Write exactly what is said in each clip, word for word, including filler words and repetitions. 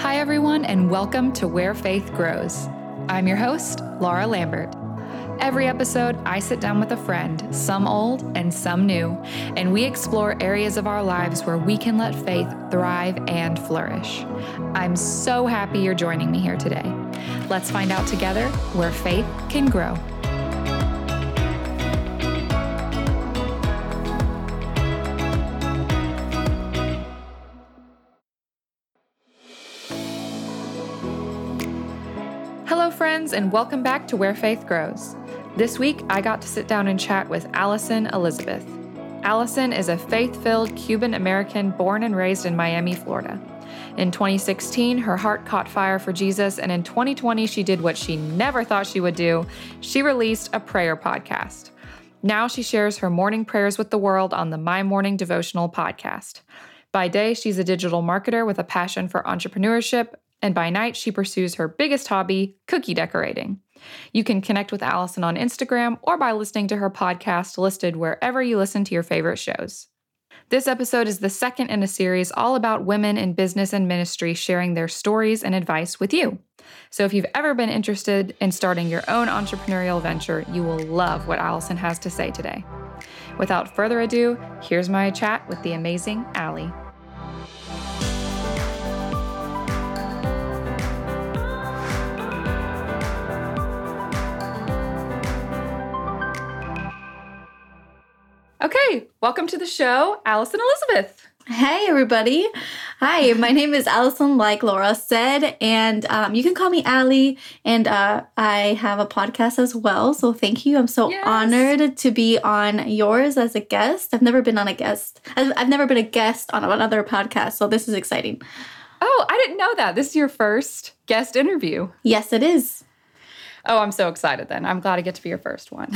Hi everyone, and welcome to Where Faith Grows. I'm your host, Laura Lambert. Every episode, I sit down with a friend, some old and some new, and we explore areas of our lives where we can let faith thrive and flourish. I'm so happy you're joining me here today. Let's find out together where faith can grow. Hello, friends, and welcome back to Where Faith Grows. This week, I got to sit down and chat with Alison Elizabeth. Alison is a faith-filled Cuban-American born and raised in Miami, Florida. In twenty sixteen, her heart caught fire for Jesus, and in twenty twenty, she did what she never thought she would do. She released a prayer podcast. Now she shares her morning prayers with the world on the My Morning Devotional podcast. By day, she's a digital marketer with a passion for entrepreneurship, and by night, she pursues her biggest hobby, cookie decorating. You can connect with Alison on Instagram or by listening to her podcast listed wherever you listen to your favorite shows. This episode is the second in a series all about women in business and ministry sharing their stories and advice with you. So if you've ever been interested in starting your own entrepreneurial venture, you will love what Alison has to say today. Without further ado, here's my chat with the amazing Allie. Okay, welcome to the show, Alison Elizabeth. Hey, everybody. Hi, my name is Alison, like Laura said, and um, you can call me Allie, and uh, I have a podcast as well, so thank you. I'm so yes. honored to be on yours as a guest. I've never been on a guest. I've, I've never been a guest on another podcast, so this is exciting. Oh, I didn't know that. This is your first guest interview. Yes, it is. Oh, I'm so excited then. I'm glad I get to be your first one.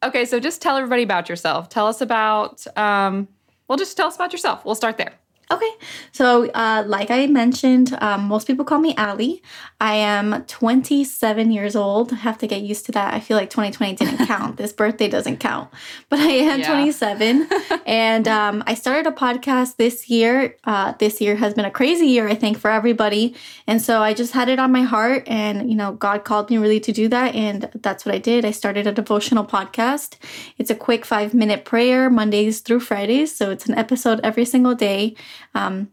Okay, so just tell everybody about yourself. Tell us about, um, well, just tell us about yourself. We'll start there. Okay, so uh, like I mentioned, um, most people call me Allie. I am twenty-seven years old. I have to get used to that. I feel like twenty twenty didn't count. This birthday doesn't count. But I am yeah. twenty-seven. And um, I started a podcast this year. Uh, this year has been a crazy year, I think, for everybody. And so I just had it on my heart. And, you know, God called me really to do that. And that's what I did. I started a devotional podcast. It's a quick five-minute prayer, Mondays through Fridays. So it's an episode every single day. Um,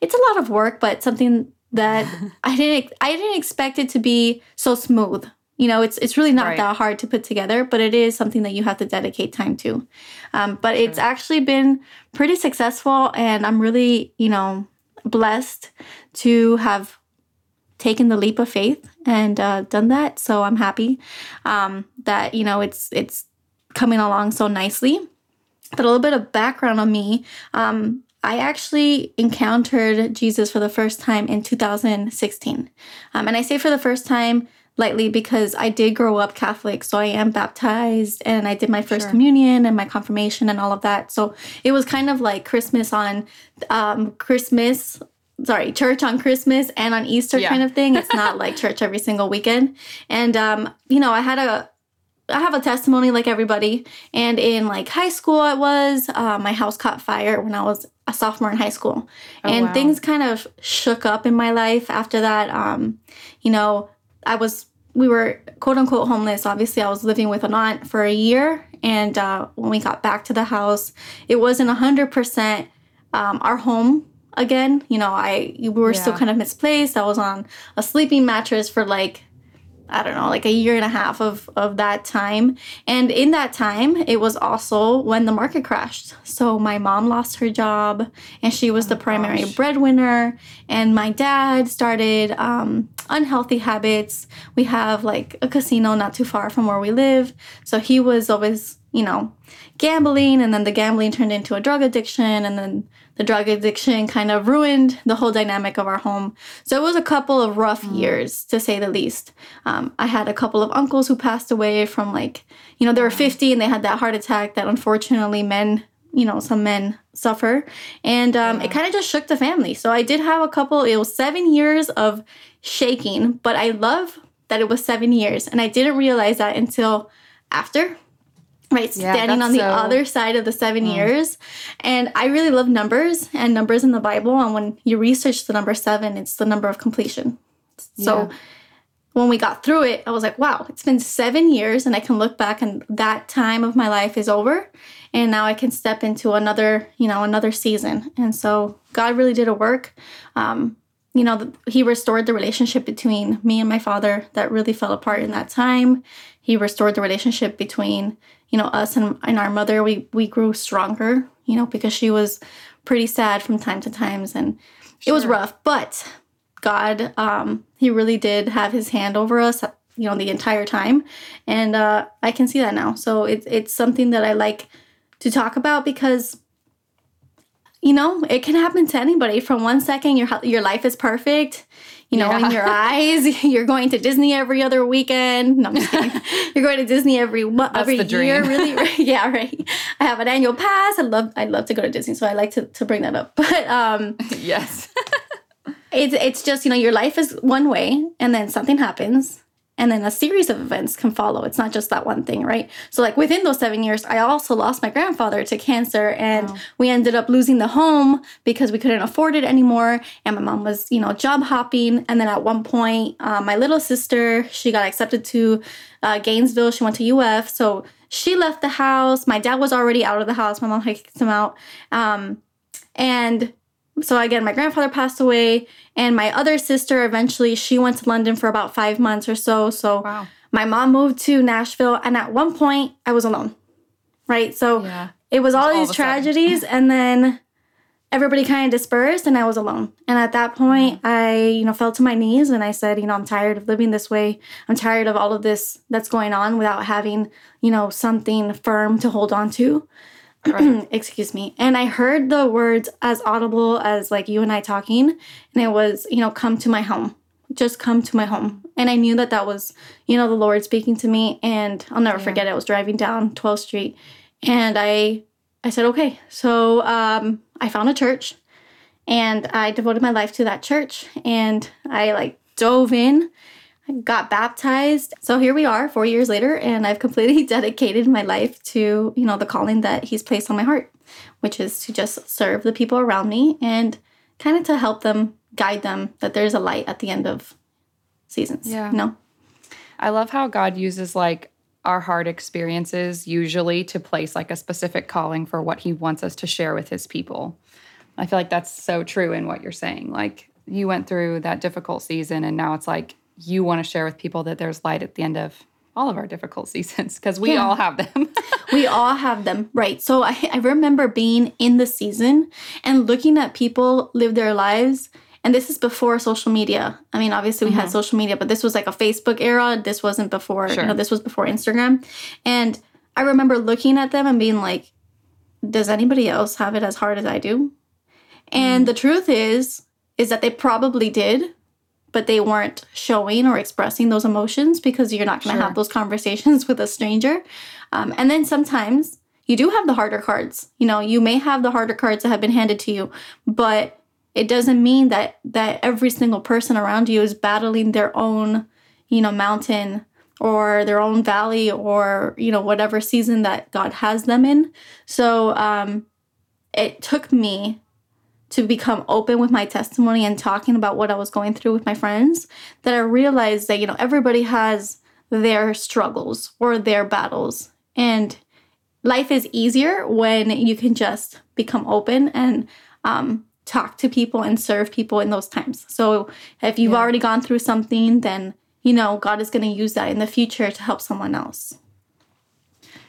it's a lot of work, but something that I didn't, I didn't expect it to be so smooth. You know, it's, it's really not right. that hard to put together, but it is something that you have to dedicate time to. Um, but it's right. actually been pretty successful, and I'm really, you know, blessed to have taken the leap of faith and, uh, done that. So I'm happy, um, that, you know, it's, it's coming along so nicely. But a little bit of background on me, um, I actually encountered Jesus for the first time in two thousand sixteen. Um, and I say for the first time lightly because I did grow up Catholic, so I am baptized, and I did my first sure. communion and my confirmation and all of that. So it was kind of like Christmas on um, Christmas, sorry, church on Christmas and on Easter yeah. kind of thing. It's not like church every single weekend. And, um, you know, I had a I have a testimony like everybody, and in like high school I was, uh, my house caught fire when I was a sophomore in high school, oh, and wow. things kind of shook up in my life after that. Um, you know, I was, we were quote unquote homeless. Obviously I was living with an aunt for a year, and uh, when we got back to the house, it wasn't one hundred percent um, our home again. You know, I, we were yeah. still kind of misplaced. I was on a sleeping mattress for like, I don't know, like a year and a half of, of that time. And in that time, it was also when the market crashed. So my mom lost her job, and she was oh the primary gosh. breadwinner. And my dad started um, unhealthy habits. We have like a casino not too far from where we live. So he was always, you know, gambling. And then the gambling turned into a drug addiction. And then the drug addiction kind of ruined the whole dynamic of our home. So it was a couple of rough mm. years, to say the least. Um, I had a couple of uncles who passed away from like, you know, they were fifty and they had that heart attack that unfortunately men, you know, some men suffer. And um, yeah. it kind of just shook the family. So I did have a couple, it was seven years of shaking, but I love that it was seven years. And I didn't realize that until after. right? Standing yeah, on the so... other side of the seven mm. years. And I really love numbers and numbers in the Bible. And when you research the number seven, it's the number of completion. So yeah. when we got through it, I was like, wow, it's been seven years and I can look back and that time of my life is over. And now I can step into another, you know, another season. And so God really did a work. Um, you know, the, he restored the relationship between me and my father that really fell apart in that time. He restored the relationship between, you know, us and, and our mother. We, we grew stronger, you know, because she was pretty sad from time to times. And sure. it was rough. But God, um, he really did have his hand over us, you know, the entire time. And uh, I can see that now. So it, it's something that I like to talk about because, you know, it can happen to anybody. From one second, your your life is perfect, you know, yeah. in your eyes. You're going to Disney every other weekend. No, I'm just kidding. You're going to Disney every every That's the year. Dream. Really, right? Yeah, right. I have an annual pass. I love I love to go to Disney, so I like to, to bring that up. But um, yes, it's it's just, you know, your life is one way, and then something happens. And then a series of events can follow. It's not just that one thing, right? So, like, within those seven years, I also lost my grandfather to cancer. And wow. we ended up losing the home because we couldn't afford it anymore. And my mom was, you know, job hopping. And then at one point, uh, my little sister, she got accepted to uh, Gainesville. She went to U F. So she left the house. My dad was already out of the house. My mom had kicked him out. Um, and... So again, my grandfather passed away, and my other sister, eventually, she went to London for about five months or so. So wow. my mom moved to Nashville, and at one point, I was alone, right? So yeah. it was all, all these tragedies, and then everybody kind of dispersed, and I was alone. And at that point, I, you know, fell to my knees, and I said, you know, I'm tired of living this way. I'm tired of all of this that's going on without having, you know, something firm to hold on to. Right. Excuse me. And I heard the words as audible as like you and I talking. And it was, you know, come to my home. Just come to my home. And I knew that that was, you know, the Lord speaking to me. And I'll never yeah. forget it. I was driving down twelfth Street. And I I said, okay. So um, I found a church. And I devoted my life to that church. And I like dove in. I got baptized. So here we are four years later, and I've completely dedicated my life to, you know, the calling that he's placed on my heart, which is to just serve the people around me and kind of to help them, guide them, that there's a light at the end of seasons. Yeah. You know? I love how God uses like our hard experiences usually to place like a specific calling for what he wants us to share with his people. I feel like that's so true in what you're saying. Like you went through that difficult season and now it's like, you want to share with people that there's light at the end of all of our difficult seasons because we yeah. all have them. We all have them, right? So I, I remember being in the season and looking at people live their lives. And this is before social media. I mean, obviously we mm-hmm. had social media, but this was like a Facebook era. This wasn't before, sure. you know, this was before Instagram. And I remember looking at them and being like, does anybody else have it as hard as I do? And mm. the truth is, is that they probably did. But they weren't showing or expressing those emotions because you're not going to sure. have those conversations with a stranger. Um, and then sometimes you do have the harder cards. You know, you may have the harder cards that have been handed to you, but it doesn't mean that that every single person around you is battling their own, you know, mountain or their own valley or, you know, whatever season that God has them in. So um, it took me to become open with my testimony and talking about what I was going through with my friends, that I realized that, you know, everybody has their struggles or their battles. And life is easier when you can just become open and um, talk to people and serve people in those times. So if you've yeah. already gone through something, then, you know, God is going to use that in the future to help someone else.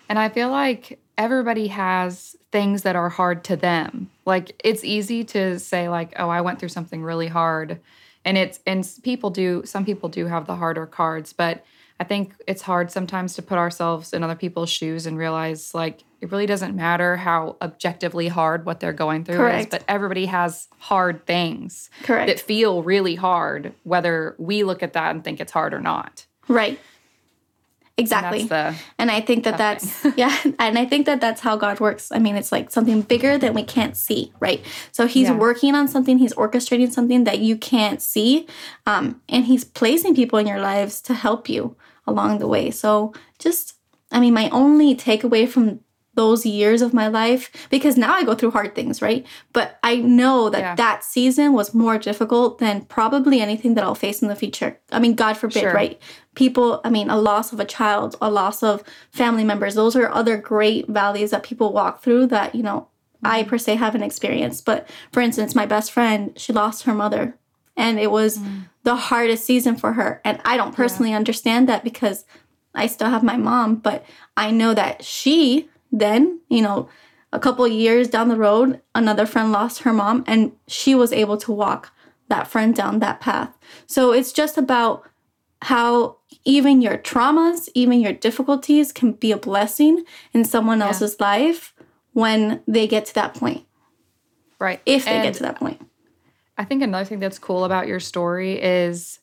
And I feel like everybody has things that are hard to them. Like, it's easy to say, like, oh, I went through something really hard. And it's and people do, some people do have the harder cards. But I think it's hard sometimes to put ourselves in other people's shoes and realize, like, it really doesn't matter how objectively hard what they're going through Correct. Is. But everybody has hard things Correct. That feel really hard, whether we look at that and think it's hard or not. Right. Exactly. And, that's the and I think that that's, yeah. And I think that that's how God works. I mean, it's like something bigger than we can't see, right? So he's yeah. working on something. He's orchestrating something that you can't see. Um, and he's placing people in your lives to help you along the way. So just I mean, my only takeaway from those years of my life, because now I go through hard things, right? But I know that yeah. that season was more difficult than probably anything that I'll face in the future. I mean, God forbid, sure. right? People, I mean, a loss of a child, a loss of family members. Those are other great valleys that people walk through that, you know, I per se haven't experienced. But for instance, my best friend, she lost her mother. And it was mm. the hardest season for her. And I don't personally yeah. understand that because I still have my mom. But I know that she... Then, you know, a couple years down the road, another friend lost her mom and she was able to walk that friend down that path. So it's just about how even your traumas, even your difficulties can be a blessing in someone yeah. else's life when they get to that point. Right. If they and get to that point. I think another thing that's cool about your story is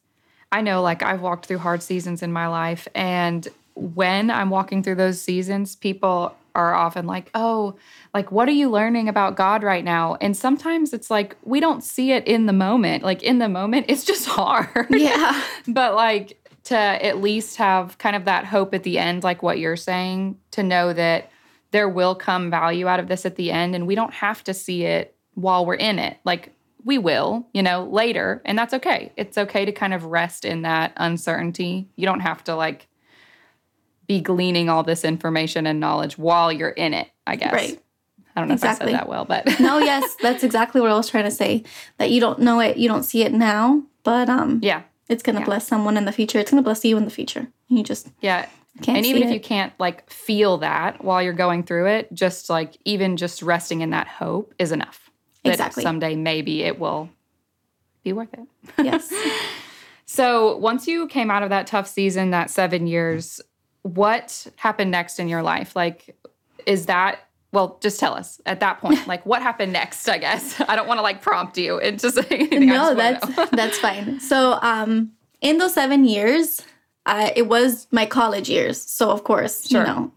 I know, like, I've walked through hard seasons in my life. And when I'm walking through those seasons, people are often like, oh, like, what are you learning about God right now? And sometimes it's like, we don't see it in the moment. Like, in the moment, it's just hard. Yeah. But, like, to at least have kind of that hope at the end, like what you're saying, to know that there will come value out of this at the end. And we don't have to see it while we're in it. Like, we will, you know, later. And that's okay. It's okay to kind of rest in that uncertainty. You don't have to, like, be gleaning all this information and knowledge while you're in it, I guess. Right. I don't know exactly. if I said that well, but. No, yes, that's exactly what I was trying to say. That you don't know it, you don't see it now, but um, yeah, it's going to yeah. bless someone in the future. It's going to bless you in the future. You just yeah, can't and see even it. If you can't, like, feel that while you're going through it, just, like, even just resting in that hope is enough. That exactly. someday maybe it will be worth it. Yes. So once you came out of that tough season, that seven years, what happened next in your life? Like, is that, well, just tell us at that point, like, what happened next, I guess. I don't want to, like, prompt you. It's just, no, that's, that's fine. So, um, in those seven years, I, it was my college years. So of course, sure. you know,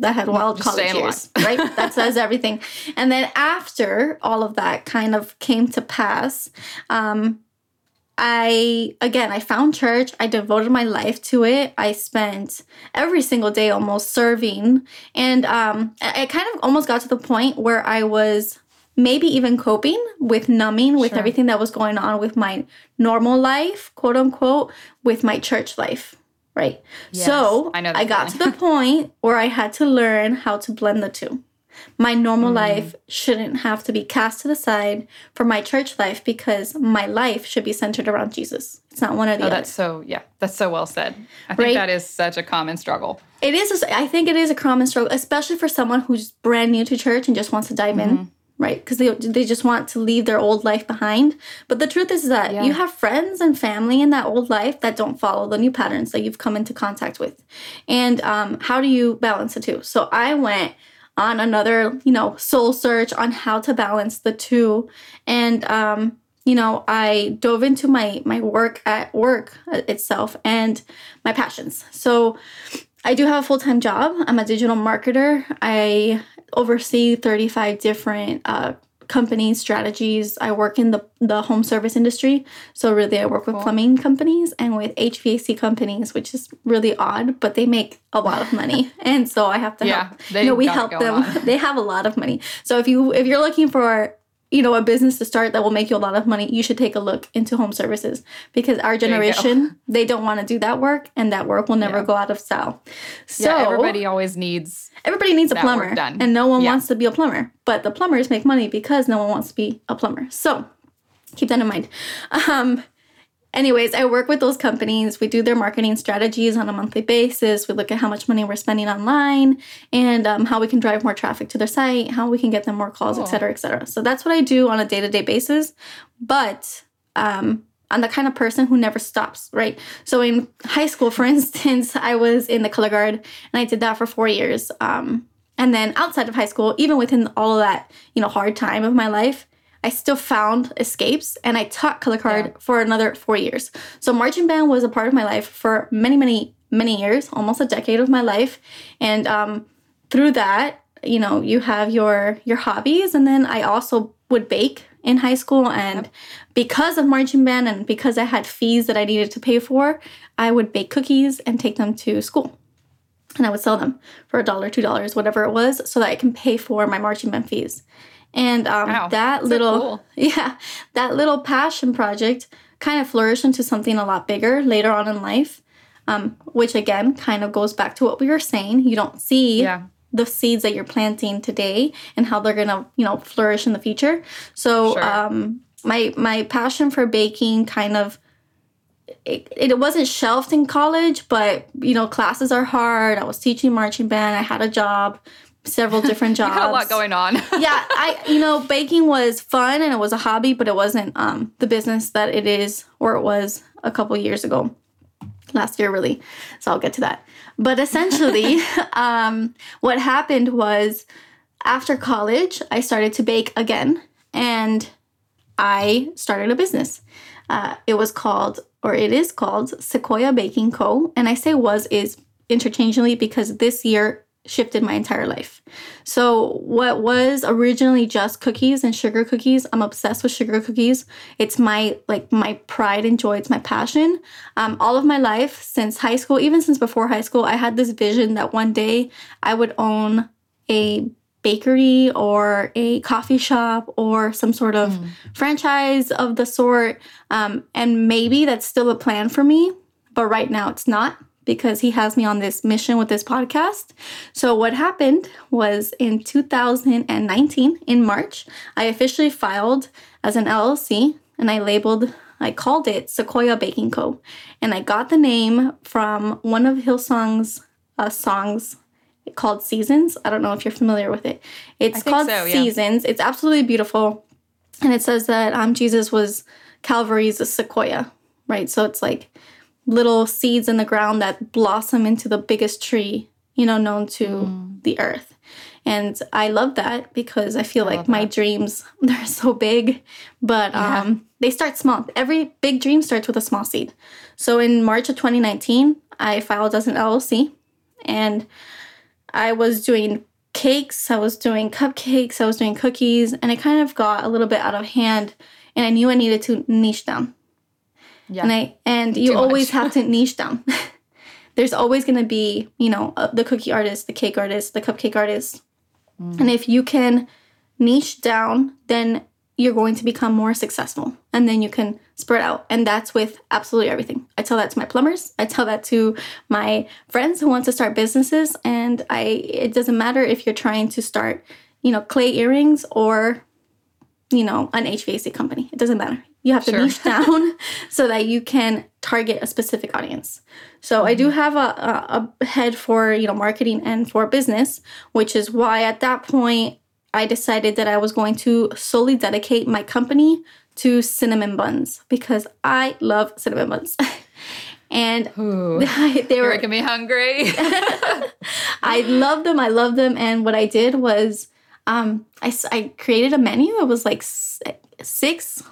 that had wild just college years, right? That says everything. And then after all of that kind of came to pass, um, I, again, I found church. I devoted my life to it. I spent every single day almost serving. And um, I kind of almost got to the point where I was maybe even coping with numbing, with sure. everything that was going on with my normal life, quote unquote, with my church life, right? Yes, so I, know I got to the point where I had to learn how to blend the two. My normal mm. life shouldn't have to be cast to the side for my church life because my life should be centered around Jesus. It's not one or the oh, other. That's so, yeah, that's so well said. I think right? that is such a common struggle. It is. A, I think it is a common struggle, especially for someone who's brand new to church and just wants to dive mm-hmm. in, right? Because they, they just want to leave their old life behind. But the truth is that yeah. you have friends and family in that old life that don't follow the new patterns that you've come into contact with. And um, how do you balance the two? So I went on another, you know, soul search on how to balance the two. And, um, you know, I dove into my, my work at work itself and my passions. So I do have a full-time job. I'm a digital marketer. I oversee thirty-five different uh, companies, strategies. I work in the, the home service industry. So really I work cool. with plumbing companies and with H V A C companies, which is really odd, but they make a lot of money. And so I have to yeah, help. You know, we help them. They have a lot of money. So if you if you're looking for, you know, a business to start that will make you a lot of money, you should take a look into home services because our generation, they don't want to do that work and that work will never yeah. go out of style. So yeah, everybody always needs Everybody needs a plumber and no one yeah. wants to be a plumber, but the plumbers make money because no one wants to be a plumber. So keep that in mind. Um, anyways, I work with those companies. We do their marketing strategies on a monthly basis. We look at how much money we're spending online and um, how we can drive more traffic to their site, how we can get them more calls, cool. et cetera, et cetera. So that's what I do on a day-to-day basis. But um, I'm the kind of person who never stops, right? So in high school, for instance, I was in the color guard and I did that for four years. Um, and then outside of high school, even within all of that, you know, hard time of my life, I still found escapes, and I taught color guard yeah. for another four years. So marching band was a part of my life for many, many, many years, almost a decade of my life. And um, through that, you know, you have your your hobbies. And then I also would bake in high school. And yep. because of marching band and because I had fees that I needed to pay for, I would bake cookies and take them to school. and I would sell them for a dollar, two dollars, whatever it was, so that I can pay for my marching band fees. And um, wow, that little, cool. yeah, that little passion project kind of flourished into something a lot bigger later on in life, um, which again kind of goes back to what we were saying. You don't see yeah. the seeds that you're planting today and how they're gonna, you know, flourish in the future. So sure. um, my my passion for baking kind of. It, it wasn't shelved in college, but, you know, classes are hard. I was teaching marching band. I had a job, several different jobs. You had a lot going on. yeah, I you know, baking was fun and it was a hobby, but it wasn't um, the business that it is or it was a couple years ago. Last year, really. So I'll get to that. But essentially, um, what happened was after college, I started to bake again and I started a business. Uh, it was called... or it is called Sequoia Baking Co. And I say was is interchangeably because this year shifted my entire life. So what was originally just cookies and sugar cookies, I'm obsessed with sugar cookies. It's my like my pride and joy. It's my passion. Um, all of my life since high school, even since before high school, I had this vision that one day I would own a bakery or a coffee shop or some sort of mm. franchise of the sort. Um, and maybe that's still a plan for me, but right now it's not because he has me on this mission with this podcast. So what happened was in two thousand nineteen, in March, I officially filed as an L L C and I labeled, I called it Sequoia Baking Co. And I got the name from one of Hillsong's uh, songs called Seasons. I don't know if you're familiar with it. It's called so, yeah. Seasons. It's absolutely beautiful. And it says that um, Jesus was Calvary's sequoia, right? So it's like little seeds in the ground that blossom into the biggest tree, you know, known to mm. the earth. And I love that because I feel I like my that. dreams, they're so big, but yeah. um, they start small. Every big dream starts with a small seed. So in March of twenty nineteen, I filed as an L L C and I was doing cakes, I was doing cupcakes, I was doing cookies, and it kind of got a little bit out of hand, and I knew I needed to niche down. Yeah. And I and you Too always much. have to niche down. There's always going to be, you know, the cookie artist, the cake artist, the cupcake artist. Mm. And if you can niche down, then you're going to become more successful, and then you can spread out. And that's with absolutely everything. I tell that to my plumbers. I tell that to my friends who want to start businesses. And I, it doesn't matter if you're trying to start, you know, clay earrings or, you know, an H V A C company. It doesn't matter. You have to sure. niche down so that you can target a specific audience. So mm-hmm. I do have a, a, a head for, you know, marketing and for business, which is why at that point, I decided that I was going to solely dedicate my company to cinnamon buns because I love cinnamon buns. and Ooh, they, they were making me hungry. I love them. I love them. And what I did was um, I, I created a menu. It was like six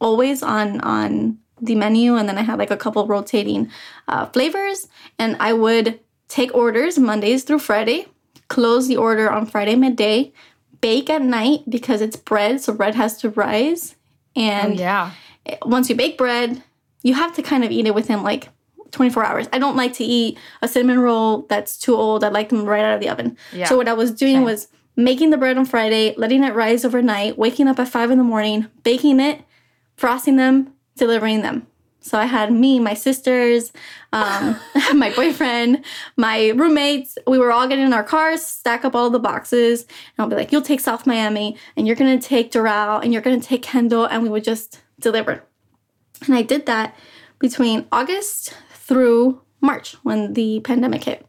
always on, on the menu. And then I had like a couple rotating uh, flavors. And I would take orders Mondays through Friday, close the order on Friday midday, bake at night because it's bread, so bread has to rise. And oh, yeah. once you bake bread, you have to kind of eat it within like twenty-four hours. I don't like to eat a cinnamon roll that's too old. I like them right out of the oven. Yeah. So what I was doing Same. was making the bread on Friday, letting it rise overnight, waking up at five in the morning, baking it, frosting them, delivering them. So I had me, my sisters, um, my boyfriend, my roommates. We were all getting in our cars, stack up all the boxes. And I'll be like, you'll take South Miami, and you're going to take Doral, and you're going to take Kendall. And we would just deliver. And I did that between August through March when the pandemic hit.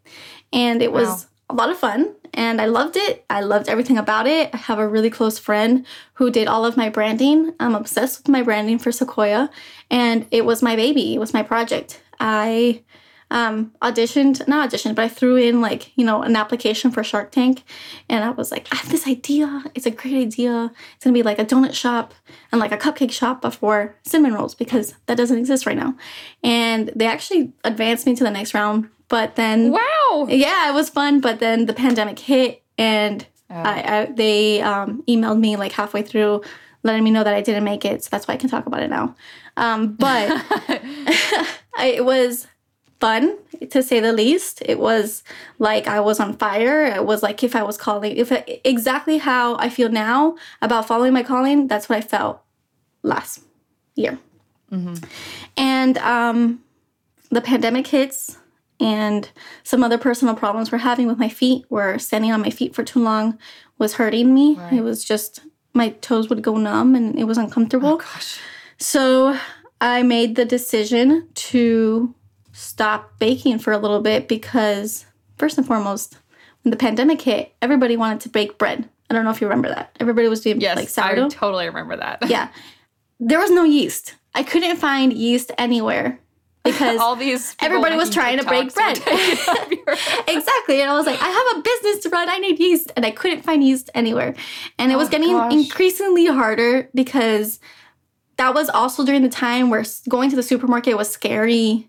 And it wow. was a lot of fun. And I loved it. I loved everything about it. I have a really close friend who did all of my branding. I'm obsessed with my branding for Sequoia. And it was my baby. It was my project. I um, auditioned, not auditioned, but I threw in like, you know, an application for Shark Tank. And I was like, I have this idea. It's a great idea. It's going to be like a donut shop and like a cupcake shop before cinnamon rolls because that doesn't exist right now. And they actually advanced me to the next round. But then, wow, yeah, it was fun. But then the pandemic hit, and oh. I, I they um, emailed me like halfway through, letting me know that I didn't make it. So that's why I can talk about it now. Um, but I, it was fun, to say the least. It was like I was on fire. It was like if I was calling, if I, exactly how I feel now about following my calling, that's what I felt last year. Mm-hmm. And um, the pandemic hits, and some other personal problems we're having with my feet, where standing on my feet for too long was hurting me. Right. It was just, my toes would go numb, and it was uncomfortable. Oh, gosh. So I made the decision to stop baking for a little bit because, first and foremost, when the pandemic hit, everybody wanted to bake bread. I don't know if you remember that. Everybody was doing, yes, like sourdough. Yes, I totally remember that. Yeah. There was no yeast. I couldn't find yeast anywhere. Because all these everybody was trying to bake bread. Exactly. And I was like, I have a business to run. I need yeast. And I couldn't find yeast anywhere. And oh, it was getting gosh. increasingly harder because that was also during the time where going to the supermarket was scary.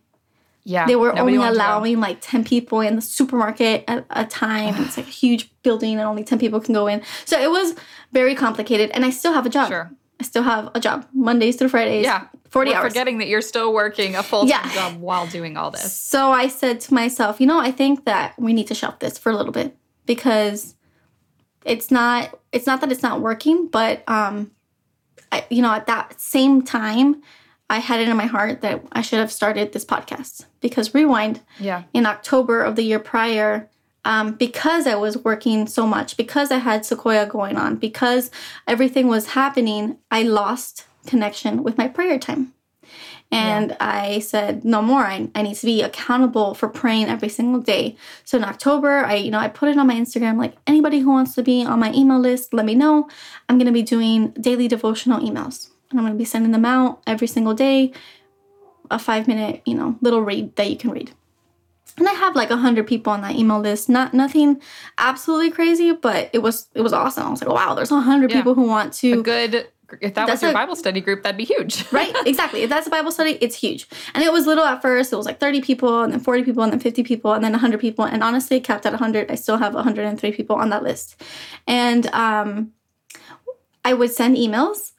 Yeah. They were only allowing like ten people in the supermarket at a time. It's like a huge building and only ten people can go in. So it was very complicated. And I still have a job. Sure. I still have a job, Mondays through Fridays. Yeah. forty We're hours. Forgetting that you're still working a full-time yeah. job while doing all this. So I said to myself, you know, I think that we need to shelf this for a little bit because it's not it's not that it's not working, but um I, you know, at that same time I had it in my heart that I should have started this podcast because rewind yeah. in October of the year prior, Um, because I was working so much, because I had Sequoia going on, because everything was happening, I lost connection with my prayer time. And yeah. I said, no more. I, I need to be accountable for praying every single day. So in October, I, you know, I put it on my Instagram, like anybody who wants to be on my email list, let me know. I'm going to be doing daily devotional emails and I'm going to be sending them out every single day. A five minute, you know, little read that you can read. And I have like one hundred people on that email list. Not nothing absolutely crazy, but it was it was awesome. I was like, wow, there's one hundred yeah. people who want to. A good, if that was your a, Bible study group, that'd be huge. Right, exactly. If that's a Bible study, it's huge. And it was little at first. It was like thirty people, and then forty people, and then fifty people, and then one hundred people. And honestly, capped at one hundred, I still have one hundred three people on that list. And um, I would send emails.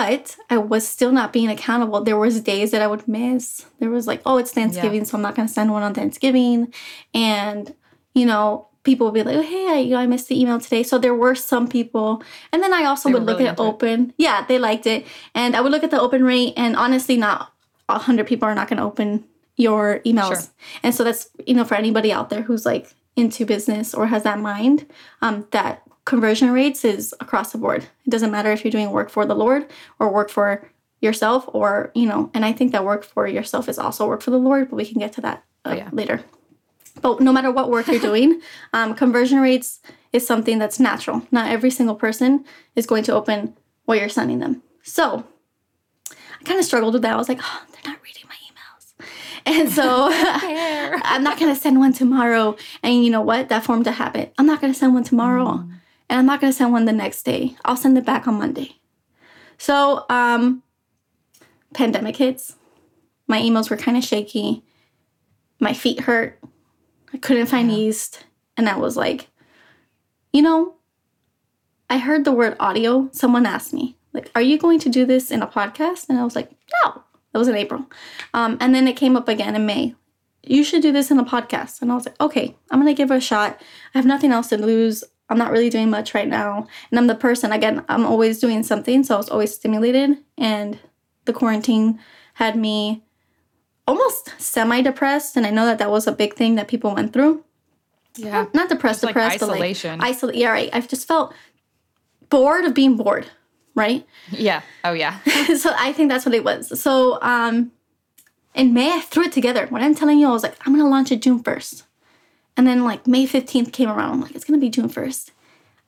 But I was still not being accountable. There was days that I would miss. There was like, oh, it's Thanksgiving, yeah. so I'm not going to send one on Thanksgiving. And, you know, people would be like, oh, hey, I, you know, I missed the email today. So there were some people. And then I also they would look really at open. It. Yeah, they liked it. And I would look at the open rate. And honestly, not one hundred people are not going to open your emails. Sure. And so that's, you know, for anybody out there who's like into business or has that mind, um, that conversion rates is across the board. It doesn't matter if you're doing work for the Lord or work for yourself or, you know, and I think that work for yourself is also work for the Lord, but we can get to that uh, oh, yeah. later. But no matter what work you're doing, um, conversion rates is something that's natural. Not every single person is going to open what you're sending them. So I kind of struggled with that. I was like, oh, they're not reading my emails. And so I'm not going to send one tomorrow. And you know what? That formed a habit. I'm not going to send one tomorrow. Mm. And I'm not going to send one the next day. I'll send it back on Monday. So, um, pandemic hits. My emails were kind of shaky. My feet hurt. I couldn't find yeast. And I was like, you know, I heard the word audio. Someone asked me, like, are you going to do this in a podcast? And I was like, no. That was in April. Um, and then it came up again in May. You should do this in a podcast. And I was like, okay, I'm going to give it a shot. I have nothing else to lose. I'm not really doing much right now. And I'm the person, again, I'm always doing something. So I was always stimulated. And the quarantine had me almost semi-depressed. And I know that that was a big thing that people went through. Yeah. Not depressed, just depressed. Like isolation. But like isolation. Yeah, right. I just felt bored of being bored, right? Yeah. Oh, yeah. So I think that's what it was. So um, in May, I threw it together. When I'm telling you, I was like, I'm going to launch it June first. And then like May fifteenth came around. I'm like, it's going to be June first.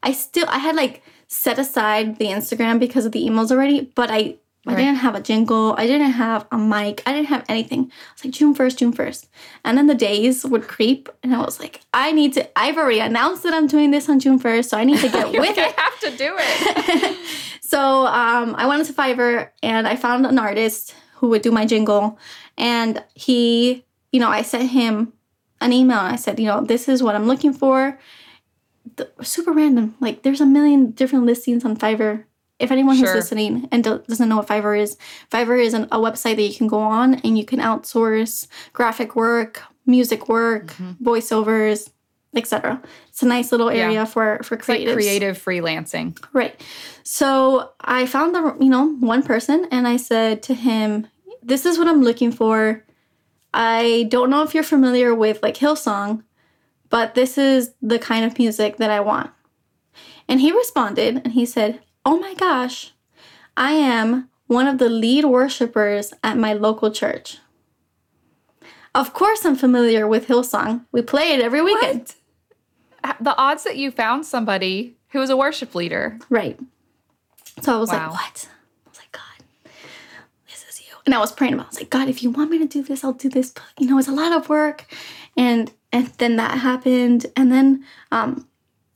I still, I had like set aside the Instagram because of the emails already, but I, right. I didn't have a jingle. I didn't have a mic. I didn't have anything. I was like, June first, June first. And then the days would creep. And I was like, I need to, I've already announced that I'm doing this on June first. So I need to get with like, it. I have to do it. So um, I went into Fiverr and I found an artist who would do my jingle. And he, you know, I sent him an email. I said, you know, this is what I'm looking for. The, super random. Like, there's a million different listings on Fiverr. If anyone who's sure. listening and doesn't know what Fiverr is, Fiverr is an, a website that you can go on and you can outsource graphic work, music work, mm-hmm. voiceovers, et cetera. It's a nice little area yeah. for for it's creatives. Like creative freelancing. Right. So I found the you know one person and I said to him, "This is what I'm looking for. I don't know if you're familiar with like Hillsong, but this is the kind of music that I want." And he responded and he said, "Oh my gosh, I am one of the lead worshipers at my local church. Of course I'm familiar with Hillsong. We play it every weekend." What? The odds that you found somebody who was a worship leader. Right. So I was wow. like, what? I was like, God, this is you. And I was praying about it. I was like, God, if you want me to do this, I'll do this. But, you know, it's a lot of work. And and then that happened. And then um,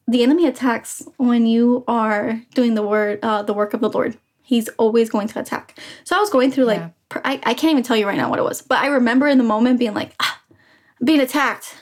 the enemy attacks when you are doing the word, uh, the work of the Lord. He's always going to attack. So I was going through like, yeah. I, I can't even tell you right now what it was, but I remember in the moment being like, ah, I'm being attacked.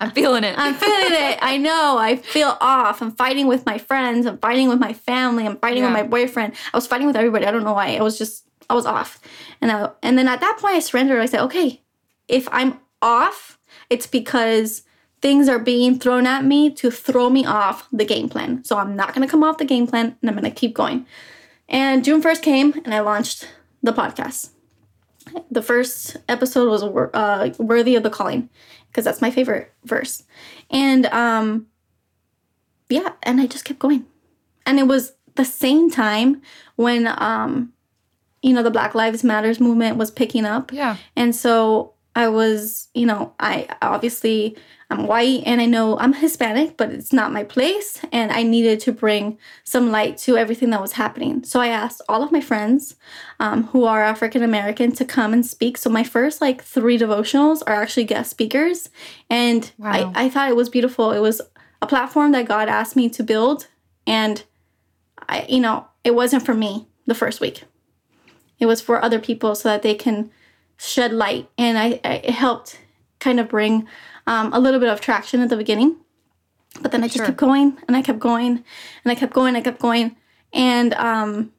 I'm feeling it. I'm feeling it. I know. I feel off. I'm fighting with my friends. I'm fighting with my family. I'm fighting yeah. with my boyfriend. I was fighting with everybody. I don't know why. I was just, I was off. And I, and then at that point I surrendered. I said, okay, if I'm off, it's because things are being thrown at me to throw me off the game plan. So I'm not going to come off the game plan and I'm going to keep going. And June first came, and I launched the podcast. The first episode was uh, Worthy of the Calling, because that's my favorite verse. And, um, yeah, and I just kept going. And it was the same time when, um, you know, the Black Lives Matters movement was picking up. Yeah. And so I was, you know, I obviously I'm white and I know I'm Hispanic, but it's not my place. And I needed to bring some light to everything that was happening. So I asked all of my friends um, who are African-American to come and speak. So my first like three devotionals are actually guest speakers. And wow. I, I thought it was beautiful. It was a platform that God asked me to build. And, I, you know, it wasn't for me the first week. It was for other people so that they can shed light. And I, I it helped kind of bring um, a little bit of traction at the beginning. But then I just sure. kept going and I kept going and I kept going, I kept going. And um,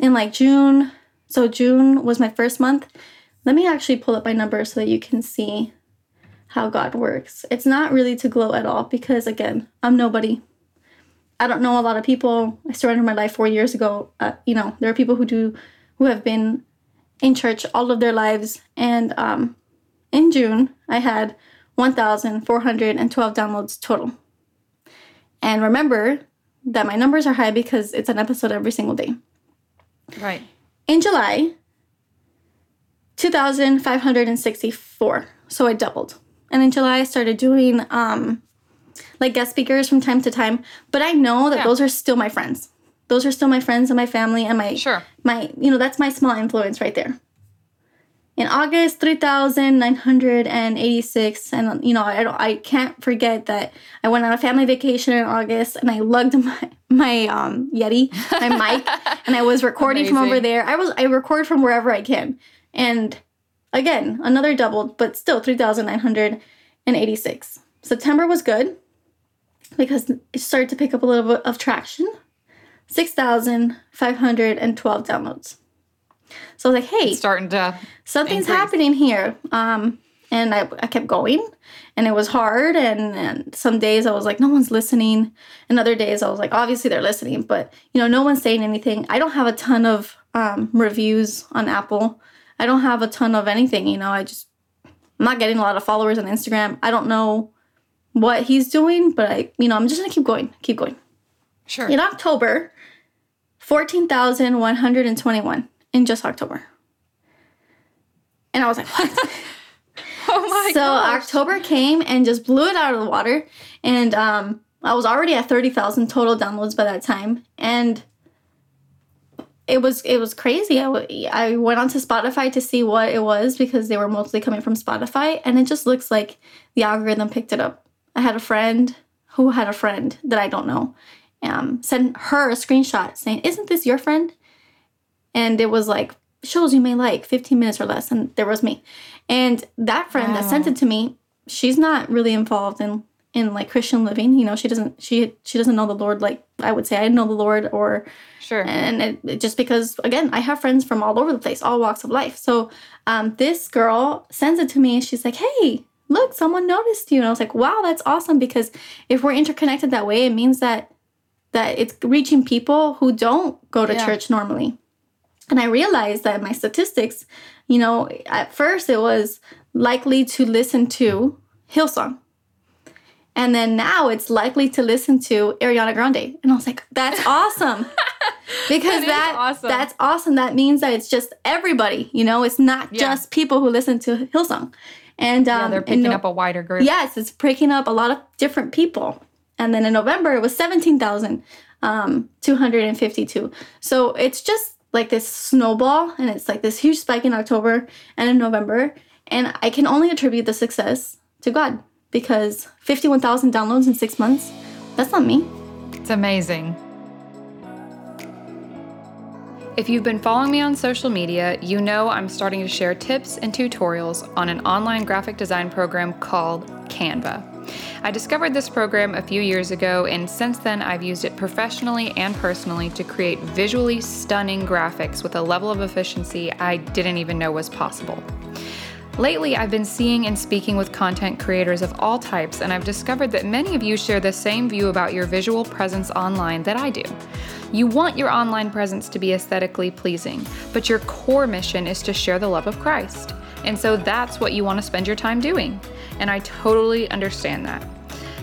in like June, so June was my first month. Let me actually pull up my numbers so that you can see how God works. It's not really to gloat at all because, again, I'm nobody. I don't know a lot of people. I surrendered my life four years ago. Uh, you know, there are people who do, who have been in church all of their lives. And um, in June, I had one thousand four hundred twelve downloads total. And remember that my numbers are high because it's an episode every single day. Right. In July, two thousand five hundred sixty-four. So I doubled. And in July, I started doing um, like guest speakers from time to time. But I know that yeah. those are still my friends. Those are still my friends and my family and my, sure. my, you know, that's my small influence right there. In August, three thousand nine hundred eighty-six. And, you know, I don't, I can't forget that I went on a family vacation in August and I lugged my, my um, Yeti, my mic, and I was recording Amazing. From over there. I was I record from wherever I can. And again, another doubled, but still three thousand nine hundred eighty-six. September was good because it started to pick up a little bit of traction. six thousand five hundred twelve downloads. So I was like, hey, it's starting to something's increase. Happening here. Um, and I, I kept going and it was hard. And, and some days I was like, no one's listening. And other days I was like, obviously they're listening, but you know, no one's saying anything. I don't have a ton of um, reviews on Apple. I don't have a ton of anything. You know, I just, I'm not getting a lot of followers on Instagram. I don't know what he's doing, but I, you know, I'm just going to keep going, keep going. Sure. In October, fourteen thousand one hundred twenty-one in just October. And I was like, what? Oh my god. So gosh. October came and just blew it out of the water. And um, I was already at thirty thousand total downloads by that time. And it was it was crazy. I, w- I went onto Spotify to see what it was because they were mostly coming from Spotify. And it just looks like the algorithm picked it up. I had a friend who had a friend that I don't know. Um, sent her a screenshot saying, isn't this your friend? And it was like, shows you may like fifteen minutes or less. And there was me. And that friend wow. that sent it to me, she's not really involved in, in like Christian living. You know, she doesn't she she doesn't know the Lord like I would say I know the Lord or sure. And it, it just because again I have friends from all over the place, all walks of life. So um, this girl sends it to me. And she's like, hey, look, someone noticed you. And I was like, wow, that's awesome, because if we're interconnected that way, it means that that it's reaching people who don't go to yeah. church normally. And I realized that my statistics, you know, at first it was likely to listen to Hillsong. And then now it's likely to listen to Ariana Grande. And I was like, that's awesome. Because that that, awesome. that's awesome. That means that it's just everybody, you know, it's not yeah. just people who listen to Hillsong. And um, yeah, they're picking no- up a wider group. Yes, it's picking up a lot of different people. And then in November, it was seventeen thousand two hundred fifty-two. So it's just like this snowball, and it's like this huge spike in October and in November. And I can only attribute the success to God, because fifty-one thousand downloads in six months, that's not me. It's amazing. If you've been following me on social media, you know I'm starting to share tips and tutorials on an online graphic design program called Canva. I discovered this program a few years ago, and since then I've used it professionally and personally to create visually stunning graphics with a level of efficiency I didn't even know was possible. Lately, I've been seeing and speaking with content creators of all types, and I've discovered that many of you share the same view about your visual presence online that I do. You want your online presence to be aesthetically pleasing, but your core mission is to share the love of Christ. And so that's what you want to spend your time doing. And I totally understand that.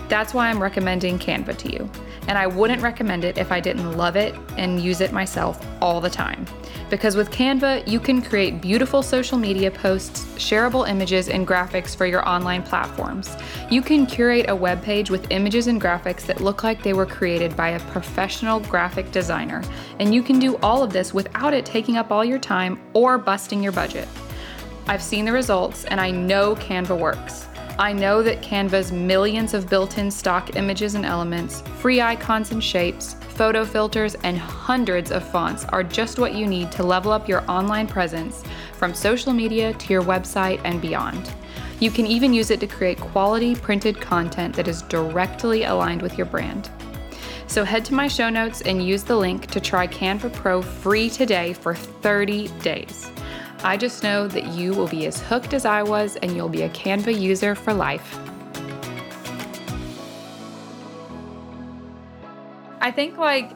That's why I'm recommending Canva to you. And I wouldn't recommend it if I didn't love it and use it myself all the time. Because with Canva, you can create beautiful social media posts, shareable images, and graphics for your online platforms. You can curate a web page with images and graphics that look like they were created by a professional graphic designer. And you can do all of this without it taking up all your time or busting your budget. I've seen the results, and I know Canva works. I know that Canva's millions of built-in stock images and elements, free icons and shapes, photo filters, and hundreds of fonts are just what you need to level up your online presence from social media to your website and beyond. You can even use it to create quality printed content that is directly aligned with your brand. So head to my show notes and use the link to try Canva Pro free today for thirty days. I just know that you will be as hooked as I was, and you'll be a Canva user for life. I think like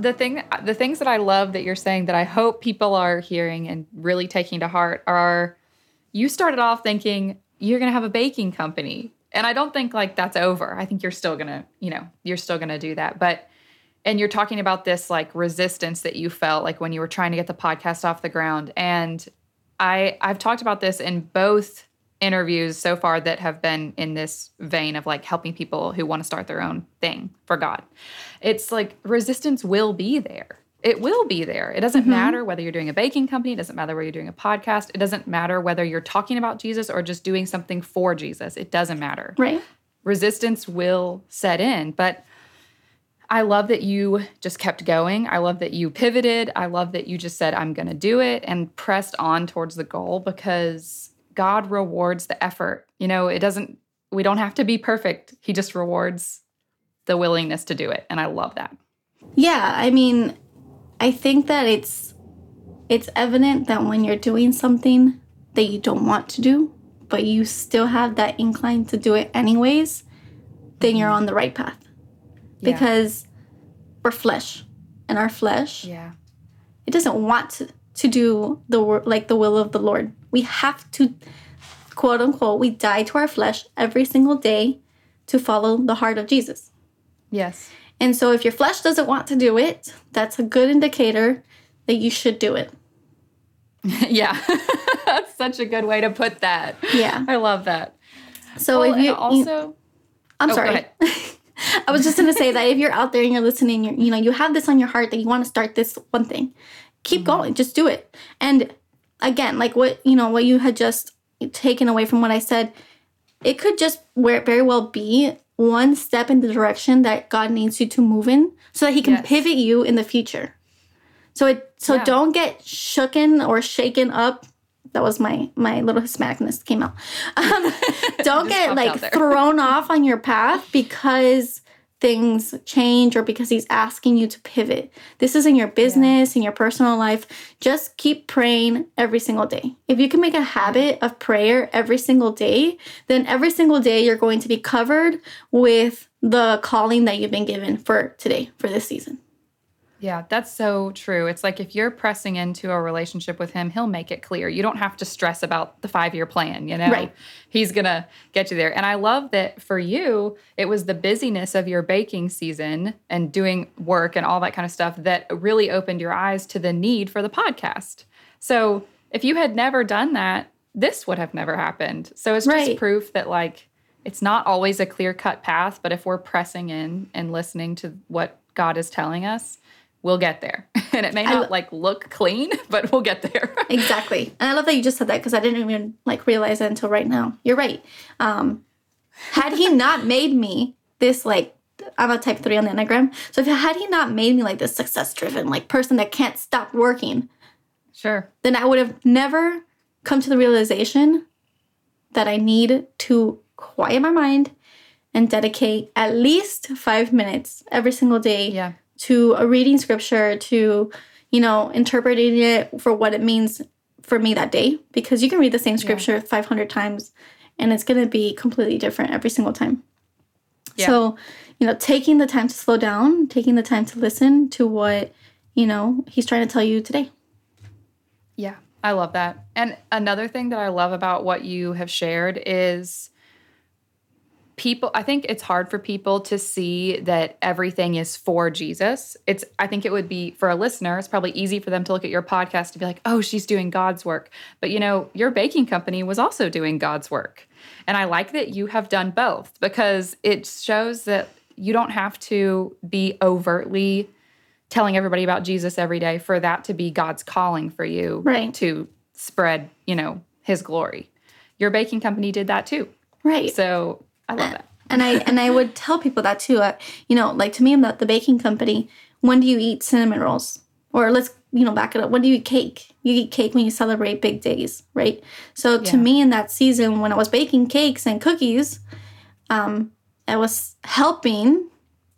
the thing, the things that I love that you're saying that I hope people are hearing and really taking to heart are, you started off thinking you're going to have a baking company. And I don't think like that's over. I think you're still going to, you know, you're still going to do that. But and you're talking about this like resistance that you felt like when you were trying to get the podcast off the ground. And I, I've talked about this in both interviews so far that have been in this vein of like helping people who want to start their own thing for God. It's like resistance will be there. It will be there. It doesn't mm-hmm. matter whether you're doing a baking company. It doesn't matter whether you're doing a podcast. It doesn't matter whether you're talking about Jesus or just doing something for Jesus. It doesn't matter. Right. Resistance will set in, but I love that you just kept going. I love that you pivoted. I love that you just said, I'm going to do it, and pressed on towards the goal, because God rewards the effort. You know, it doesn't, we don't have to be perfect. He just rewards the willingness to do it. And I love that. Yeah. I mean, I think that it's, it's evident that when you're doing something that you don't want to do, but you still have that incline to do it anyways, then you're on the right path. Because yeah. we're flesh, and our flesh, yeah, it doesn't want to, to do the like the will of the Lord. We have to, quote unquote, we die to our flesh every single day to follow the heart of Jesus. Yes. And so if your flesh doesn't want to do it, that's a good indicator that you should do it. yeah. That's such a good way to put that. Yeah. I love that. So well, if you... also, you, I'm oh, sorry. I was just going to say that if you're out there and you're listening, you're, you know, you have this on your heart that you want to start this one thing, keep mm-hmm. going, just do it. And again, like what, you know, what you had just taken away from what I said, it could just very well be one step in the direction that God needs you to move in so that he can yes. pivot you in the future. So it, so yeah. don't get shooken or shaken up That was my my little Hispanicness came out. Um, don't get like thrown off on your path because things change or because he's asking you to pivot. This is in your business, yeah. in your personal life. Just keep praying every single day. If you can make a habit of prayer every single day, then every single day you're going to be covered with the calling that you've been given for today, for this season. Yeah, that's so true. It's like if you're pressing into a relationship with him, he'll make it clear. You don't have to stress about the five-year plan, you know? Right. He's going to get you there. And I love that for you, it was the busyness of your baking season and doing work and all that kind of stuff that really opened your eyes to the need for the podcast. So if you had never done that, this would have never happened. So it's just right. proof that, like, it's not always a clear-cut path, but if we're pressing in and listening to what God is telling us, we'll get there. And it may not, lo- like, look clean, but we'll get there. Exactly. And I love that you just said that because I didn't even, like, realize it until right now. You're right. Um, had he not made me this, like, I'm a type three on the Enneagram. So if had he not made me, like, this success-driven, like, person that can't stop working. Sure. Then I would have never come to the realization that I need to quiet my mind and dedicate at least five minutes every single day. Yeah. to a reading scripture, to, you know, interpreting it for what it means for me that day. Because you can read the same scripture yeah. five hundred times, and it's going to be completely different every single time. Yeah. So, you know, taking the time to slow down, taking the time to listen to what, you know, he's trying to tell you today. Yeah, I love that. And another thing that I love about what you have shared is people, I think it's hard for people to see that everything is for Jesus. It's, I think it would be for a listener, it's probably easy for them to look at your podcast and be like, oh, she's doing God's work. But you know, your baking company was also doing God's work. And I like that you have done both because it shows that you don't have to be overtly telling everybody about Jesus every day for that to be God's calling for you right. to spread, you know, his glory. Your baking company did that too. Right. So I love that. and I and I would tell people that too. Uh, you know, like to me, I'm the, the baking company. When do you eat cinnamon rolls? Or let's, you know, back it up. When do you eat cake? You eat cake when you celebrate big days, right? So yeah. to me in that season when I was baking cakes and cookies, um, I was helping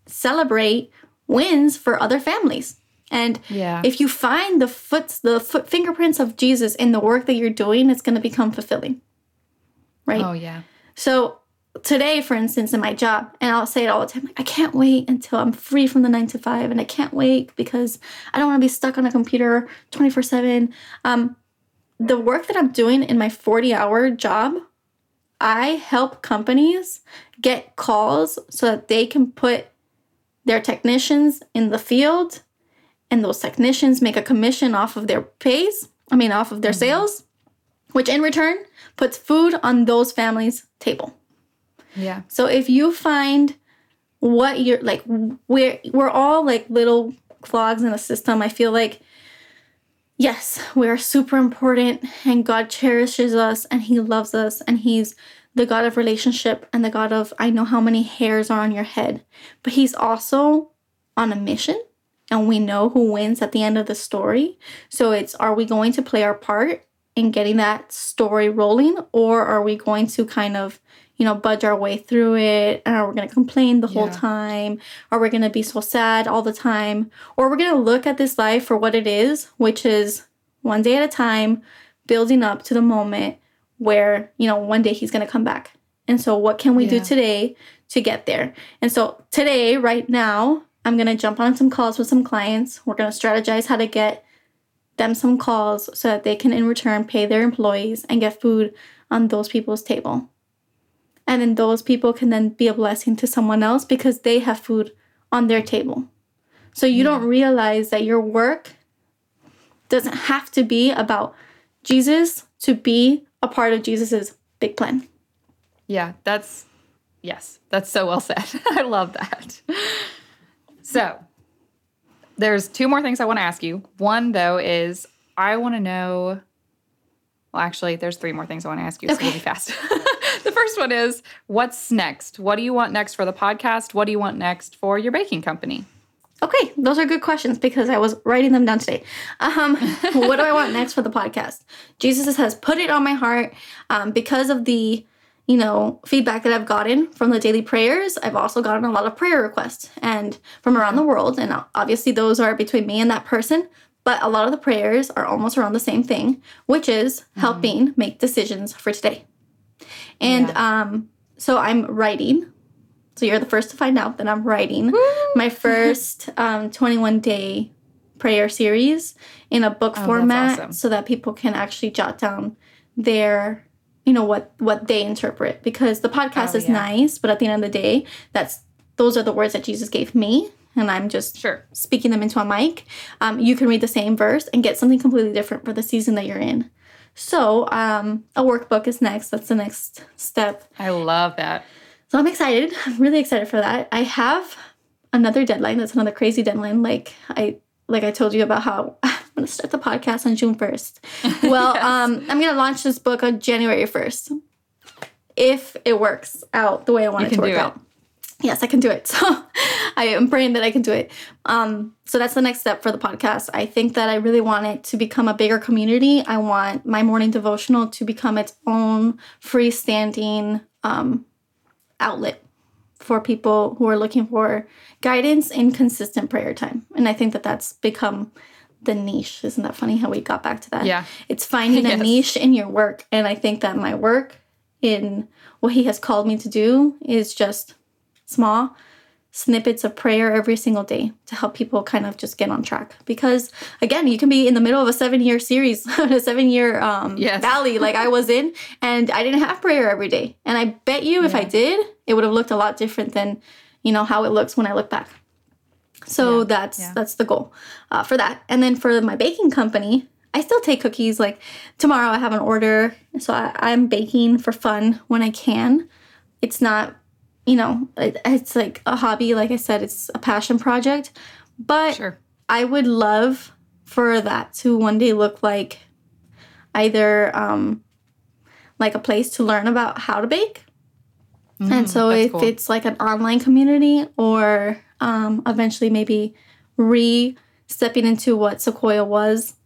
celebrate wins for other families. And yeah. if you find the foot, the foot fingerprints of Jesus in the work that you're doing, it's going to become fulfilling, right? Oh, yeah. So today, for instance, in my job, and I'll say it all the time, like, I can't wait until I'm free from the nine to five, and I can't wait because I don't want to be stuck on a computer twenty-four seven. Um, the work that I'm doing in my forty-hour job, I help companies get calls so that they can put their technicians in the field, and those technicians make a commission off of their pays, I mean, off of their sales, which in return puts food on those families' table. Yeah. So if you find what you're like, we're, we're all like little clogs in the system. I feel like, yes, we're super important and God cherishes us and he loves us and he's the God of relationship and the God of, I know how many hairs are on your head, but he's also on a mission and we know who wins at the end of the story. So it's, are we going to play our part in getting that story rolling, or are we going to kind of, you know, budge our way through it, and we're going to complain the yeah. whole time, or we're going to be so sad all the time, or we're going to look at this life for what it is, which is one day at a time, building up to the moment where, you know, one day he's going to come back. And so what can we yeah. do today to get there? And so today, right now, I'm going to jump on some calls with some clients. We're going to strategize how to get them some calls so that they can in return pay their employees and get food on those people's table. And then those people can then be a blessing to someone else because they have food on their table. So you yeah. don't realize that your work doesn't have to be about Jesus to be a part of Jesus's big plan. Yeah, that's, yes, that's so well said. I love that. So there's two more things I want to ask you. One, though, is I want to know, well, actually, there's three more things I want to ask you, so okay. we'll be fast. The first one is, what's next? What do you want next for the podcast? What do you want next for your baking company? Okay, those are good questions because I was writing them down today. Um, what do I want next for the podcast? Jesus has put it on my heart um, because of the, you know, feedback that I've gotten from the daily prayers. I've also gotten a lot of prayer requests and from around the world. And obviously those are between me and that person. But a lot of the prayers are almost around the same thing, which is mm-hmm. helping make decisions for today. And yeah. um, so I'm writing. So you're the first to find out that I'm writing Woo! my first um, twenty-one day prayer series in a book oh, format awesome. so that people can actually jot down their, you know, what, what they interpret. Because the podcast oh, is yeah. nice, but at the end of the day, that's those are the words that Jesus gave me. And I'm just sure. speaking them into a mic. Um, you can read the same verse and get something completely different for the season that you're in. So um, a workbook is next. That's the next step. I love that. So I'm excited. I'm really excited for that. I have another deadline. That's another crazy deadline. Like I like I told you about how I'm going to start the podcast on June first. Well, yes. um, I'm going to launch this book on January first. If it works out the way I want you it to work it. out. Yes, I can do it. So I am praying that I can do it. Um, so that's the next step for the podcast. I think that I really want it to become a bigger community. I want My Morning Devotional to become its own freestanding um outlet for people who are looking for guidance and consistent prayer time. And I think that that's become the niche. Isn't that funny how we got back to that? Yeah. It's finding yes. a niche in your work. And I think that my work in what he has called me to do is just small snippets of prayer every single day to help people kind of just get on track. Because again, you can be in the middle of a seven-year series, a seven-year um, yes. valley like I was in, and I didn't have prayer every day. And I bet you yeah. if I did, it would have looked a lot different than, you know, how it looks when I look back. So yeah. that's yeah. that's the goal uh, for that. And then for my baking company, I still take cookies. Like tomorrow I have an order, so I, I'm baking for fun when I can. It's not... You know, it, it's like a hobby. Like I said, it's a passion project. But sure. I would love for that to one day look like either um, like a place to learn about how to bake. Mm, and so if cool. it's like an online community or um, eventually maybe re-stepping into what Sequoia was.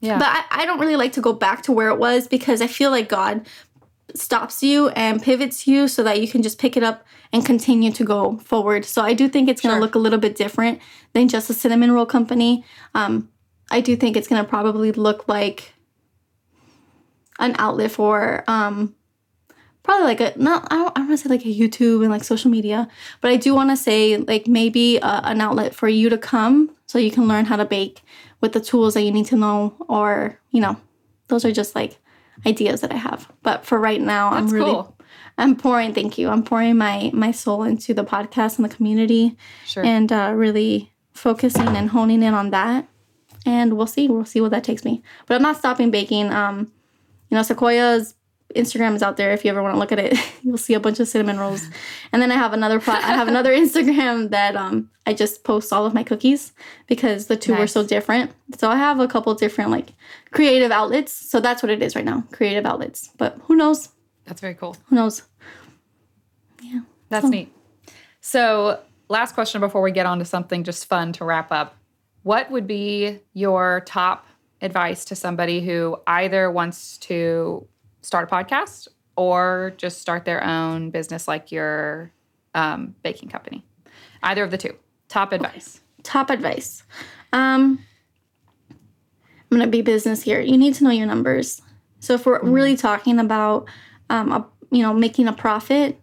Yeah. But I, I don't really like to go back to where it was because I feel like God stops you and pivots you so that you can just pick it up and continue to go forward. So I do think it's going to sure. look a little bit different than just a cinnamon roll company. Um, I do think it's going to probably look like an outlet for um, probably like a, not, I don't, I don't want to say like a YouTube and like social media, but I do want to say like maybe a, an outlet for you to come so you can learn how to bake with the tools that you need to know, or, you know, those are just like ideas that I have. But for right now, That's I'm really, cool. I'm pouring, thank you. I'm pouring my, my soul into the podcast and the community sure. and uh, really focusing and honing in on that. And we'll see, we'll see where that takes me. But I'm not stopping baking. Um, you know, Sequoia's Instagram is out there. If you ever want to look at it, you'll see a bunch of cinnamon rolls. And then I have another pro- I have another Instagram that um I just post all of my cookies because the two nice. were so different. So I have a couple different like creative outlets. So that's what it is right now, creative outlets. But who knows? That's very cool. Who knows? Yeah. That's so. neat. So last question before we get on to something just fun to wrap up. What would be your top advice to somebody who either wants to start a podcast or just start their own business like your um, baking company? Either of the two. Top advice. Okay. Top advice. Um, I'm going to be business here. You need to know your numbers. So if we're mm-hmm. really talking about, um, a, you know, making a profit,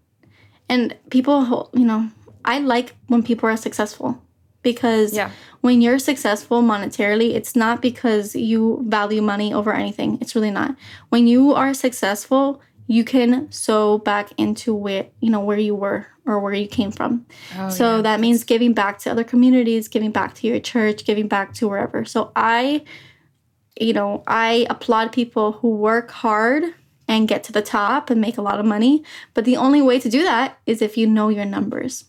and people, you know, I like when people are successful. Because yeah. when you're successful monetarily, it's not because you value money over anything. It's really not. When you are successful, you can sow back into where, you know, where you were or where you came from. Oh, so yeah. that means giving back to other communities, giving back to your church, giving back to wherever. So I, you know, I applaud people who work hard and get to the top and make a lot of money. But the only way to do that is if you know your numbers.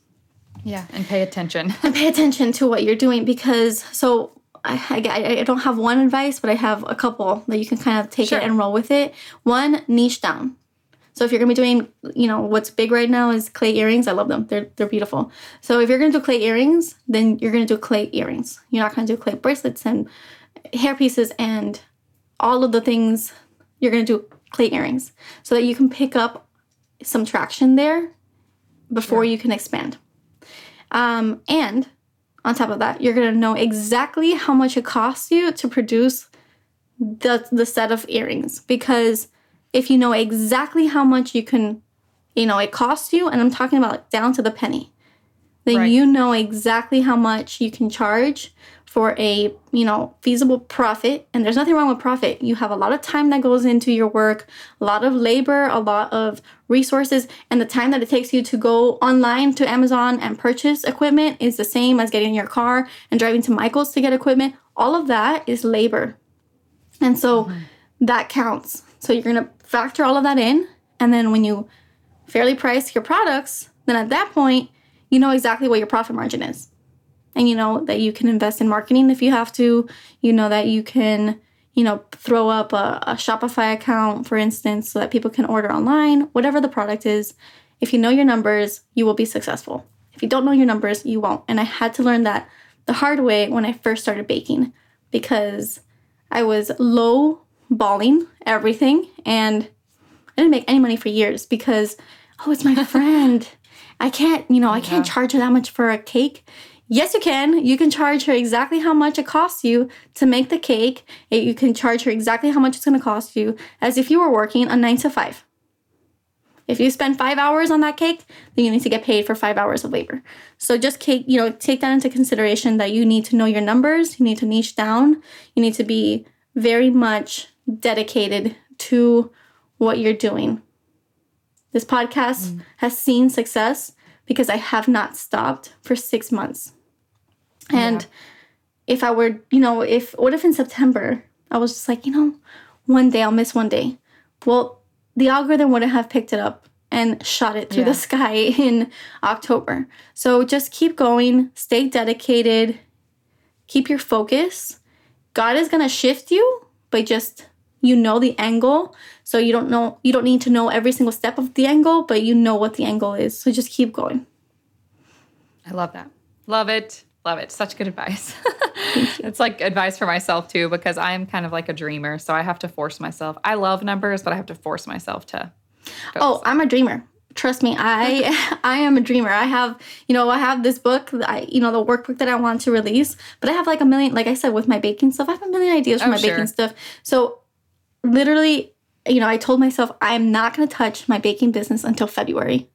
Yeah, and pay attention. And pay attention to what you're doing because, so I, I, I don't have one advice, but I have a couple that you can kind of take sure. it and roll with it. One, niche down. So if you're going to be doing, you know, what's big right now is clay earrings. I love them. They're they're beautiful. So if you're going to do clay earrings, then you're going to do clay earrings. You're not going to do clay bracelets and hair pieces and all of the things. You're going to do clay earrings so that you can pick up some traction there before yeah. you can expand. Um, and on top of that, you're going to know exactly how much it costs you to produce the the set of earrings, because if you know exactly how much you can, you know, it costs you, and I'm talking about down to the penny, then right. you know exactly how much you can charge for a, you know, feasible profit. And there's nothing wrong with profit. You have a lot of time that goes into your work, a lot of labor, a lot of resources, and the time that it takes you to go online to Amazon and purchase equipment is the same as getting in your car and driving to Michael's to get equipment. All of that is labor. And so mm-hmm. that counts. So you're going to factor all of that in. And then when you fairly price your products, then at that point, you know exactly what your profit margin is. And you know that you can invest in marketing if you have to. You know that you can, you know, throw up a, a Shopify account, for instance, so that people can order online, whatever the product is. If you know your numbers, you will be successful. If you don't know your numbers, you won't. And I had to learn that the hard way when I first started baking, because I was low balling everything and I didn't make any money for years because, oh, it's my friend. I can't, you know, I can't yeah. charge her that much for a cake. Yes, you can. You can charge her exactly how much it costs you to make the cake. You can charge her exactly how much it's going to cost you, as if you were working a nine to five. If you spend five hours on that cake, then you need to get paid for five hours of labor. So just cake, you know, take that into consideration, that you need to know your numbers. You need to niche down. You need to be very much dedicated to what you're doing. This podcast mm. has seen success because I have not stopped for six months. And yeah. if I were, you know, if, what if in September, I was just like, you know, one day I'll miss one day. Well, the algorithm wouldn't have picked it up and shot it through yeah. the sky in October. So just keep going, stay dedicated, keep your focus. God is going to shift you, but just, you know, the angle. So you don't know, you don't need to know every single step of the angle, but you know what the angle is. So just keep going. I love that. Love it. Love it. Such good advice. It's like advice for myself too, because I am kind of like a dreamer. So I have to force myself. I love numbers, but I have to force myself to. Oh, I'm a dreamer. Trust me. I, I am a dreamer. I have, you know, I have this book, I, you know, the workbook that I want to release, but I have like a million, like I said, with my baking stuff, I have a million ideas for oh, my sure. baking stuff. So literally, you know, I told myself I'm not going to touch my baking business until February,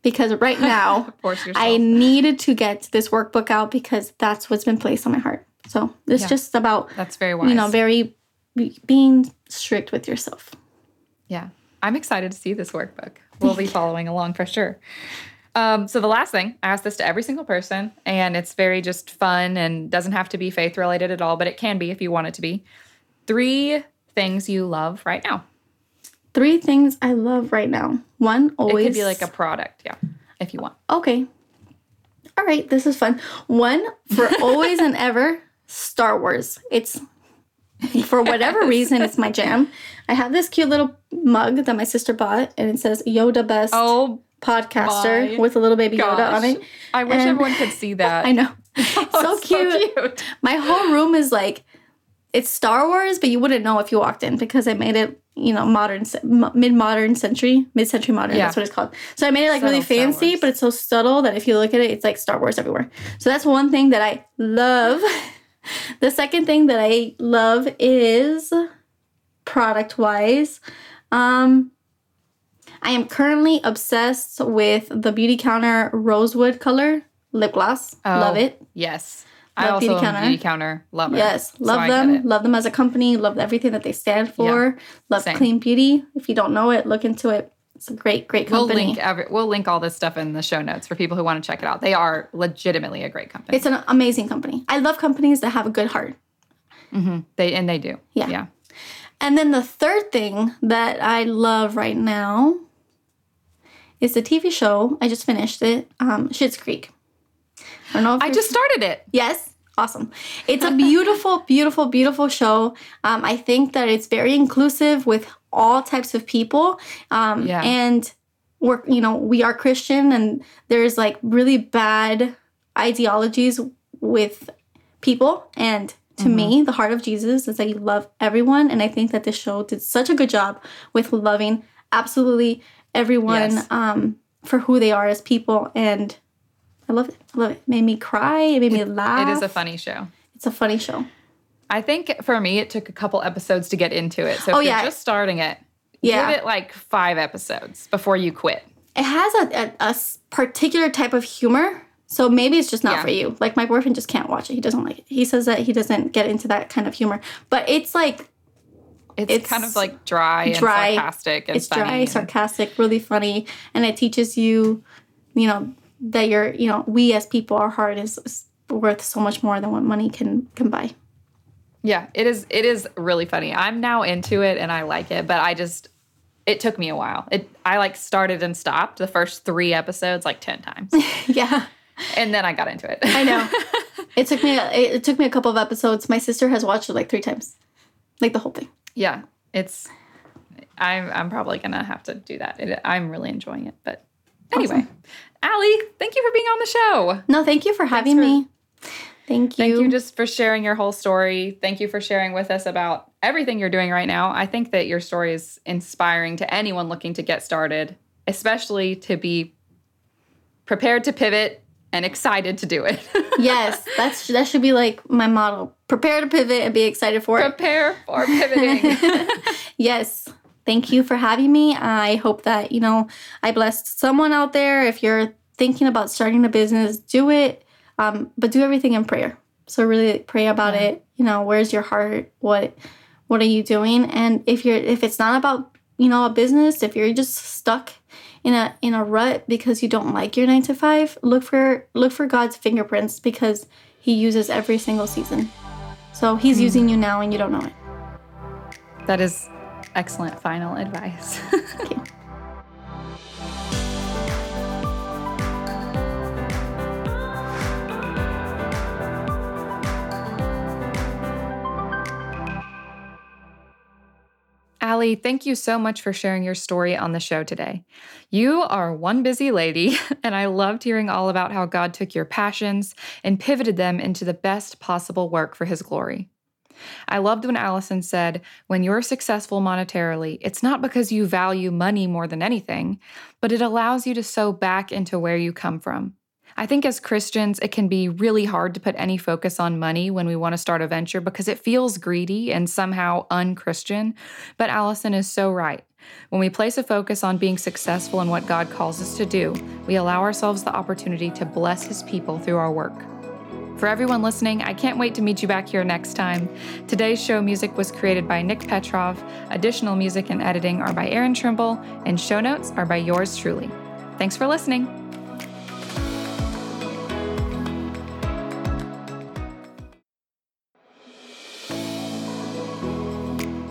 because right now I needed to get this workbook out because that's what's been placed on my heart. So it's yeah. just about, that's very wise. You know, very being strict with yourself. Yeah. I'm excited to see this workbook. We'll be following along for sure. Um, so the last thing, I ask this to every single person, and it's very just fun and doesn't have to be faith related at all, but it can be if you want it to be. Three things you love right now. Three things I love right now. One, always. It could be like a product, yeah, if you want. Okay. All right, this is fun. One, for always and ever, Star Wars. It's, for whatever yes. reason, it's my jam. I have this cute little mug that my sister bought, and it says Yoda Best oh, Podcaster with a little baby gosh. Yoda on it. I wish and everyone could see that. I know. Oh, so, cute. so cute. My whole room is like, it's Star Wars, but you wouldn't know if you walked in because I made it, you know, modern, mid-modern century, mid-century modern, yeah. that's what it's called. So I made it like subtle really fancy, but it's so subtle that if you look at it, it's like Star Wars everywhere. So that's one thing that I love. The second thing that I love is product-wise. Um, I am currently obsessed with the Beautycounter Rosewood color lip gloss. Oh, love it. Yes. Love I also Beautycounter. Love it. Yes. Love so them. Love them as a company. Love everything that they stand for. Yeah, love same. Clean Beauty. If you don't know it, look into it. It's a great, great company. We'll link, every, we'll link all this stuff in the show notes for people who want to check it out. They are legitimately a great company. It's an amazing company. I love companies that have a good heart. Mm-hmm. They And they do. Yeah. yeah. And then the third thing that I love right now is the T V show. I just finished it. Um, Schitt's Creek. I don't know if I just started it. Yes. Awesome. It's a beautiful, beautiful, beautiful show. Um, I think that it's very inclusive with all types of people. Um, yeah. And we're, you know, we are Christian, and there's like really bad ideologies with people. And to mm-hmm. me, the heart of Jesus is that you love everyone. And I think that this show did such a good job with loving absolutely everyone yes. um, for who they are as people. And I love it. I love it. It made me cry. It made it, me laugh. It is a funny show. It's a funny show. I think for me, it took a couple episodes to get into it. So if oh, yeah. you're just starting it, yeah. give it like five episodes before you quit. It has a, a, a particular type of humor, so maybe it's just not yeah. for you. Like, my boyfriend just can't watch it. He doesn't like it. He says that he doesn't get into that kind of humor. But it's like... It's, it's kind of like dry, dry and sarcastic and it's funny. It's dry, sarcastic, really funny. And it teaches you, you know, that you're, you know, we as people, our heart is, is worth so much more than what money can, can buy. Yeah, it is. It is really funny. I'm now into it and I like it, but I just, it took me a while. It I like started and stopped the first three episodes like ten times. yeah, and then I got into it. I know. It took me. It, it took me a couple of episodes. My sister has watched it like three times, like the whole thing. Yeah, it's. I'm I'm probably gonna have to do that. It, I'm really enjoying it, but anyway, awesome. Allie, thank you for being on the show. No, thank you for having for- me. Thank you. Thank you just for sharing your whole story. Thank you for sharing with us about everything you're doing right now. I think that your story is inspiring to anyone looking to get started, especially to be prepared to pivot and excited to do it. Yes, that's that should be like my motto. Prepare to pivot and be excited for it. Prepare for pivoting. Yes. Thank you for having me. I hope that, you know, I blessed someone out there. If you're thinking about starting a business, do it. Um, but do everything in prayer. So really pray about yeah. it. You know, where's your heart? What what are you doing? And if you're if it's not about, you know, a business, if you're just stuck in a in a rut because you don't like your nine to five, look for look for God's fingerprints, because he uses every single season. So he's mm-hmm. using you now and you don't know it. That is excellent final advice. Thank you. Allie, thank you so much for sharing your story on the show today. You are one busy lady, and I loved hearing all about how God took your passions and pivoted them into the best possible work for his glory. I loved when Alison said, when you're successful monetarily, it's not because you value money more than anything, but it allows you to sow back into where you come from. I think as Christians, it can be really hard to put any focus on money when we want to start a venture because it feels greedy and somehow un-Christian. But Alison is so right. When we place a focus on being successful in what God calls us to do, we allow ourselves the opportunity to bless his people through our work. For everyone listening, I can't wait to meet you back here next time. Today's show music was created by Nick Petrov. Additional music and editing are by Aaron Trimble, and show notes are by yours truly. Thanks for listening.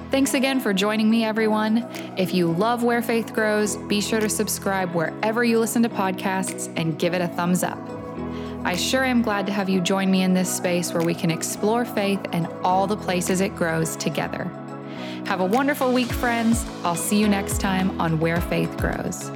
Thanks again for joining me, everyone. If you love Where Faith Grows, be sure to subscribe wherever you listen to podcasts and give it a thumbs up. I sure am glad to have you join me in this space where we can explore faith and all the places it grows together. Have a wonderful week, friends. I'll see you next time on Where Faith Grows.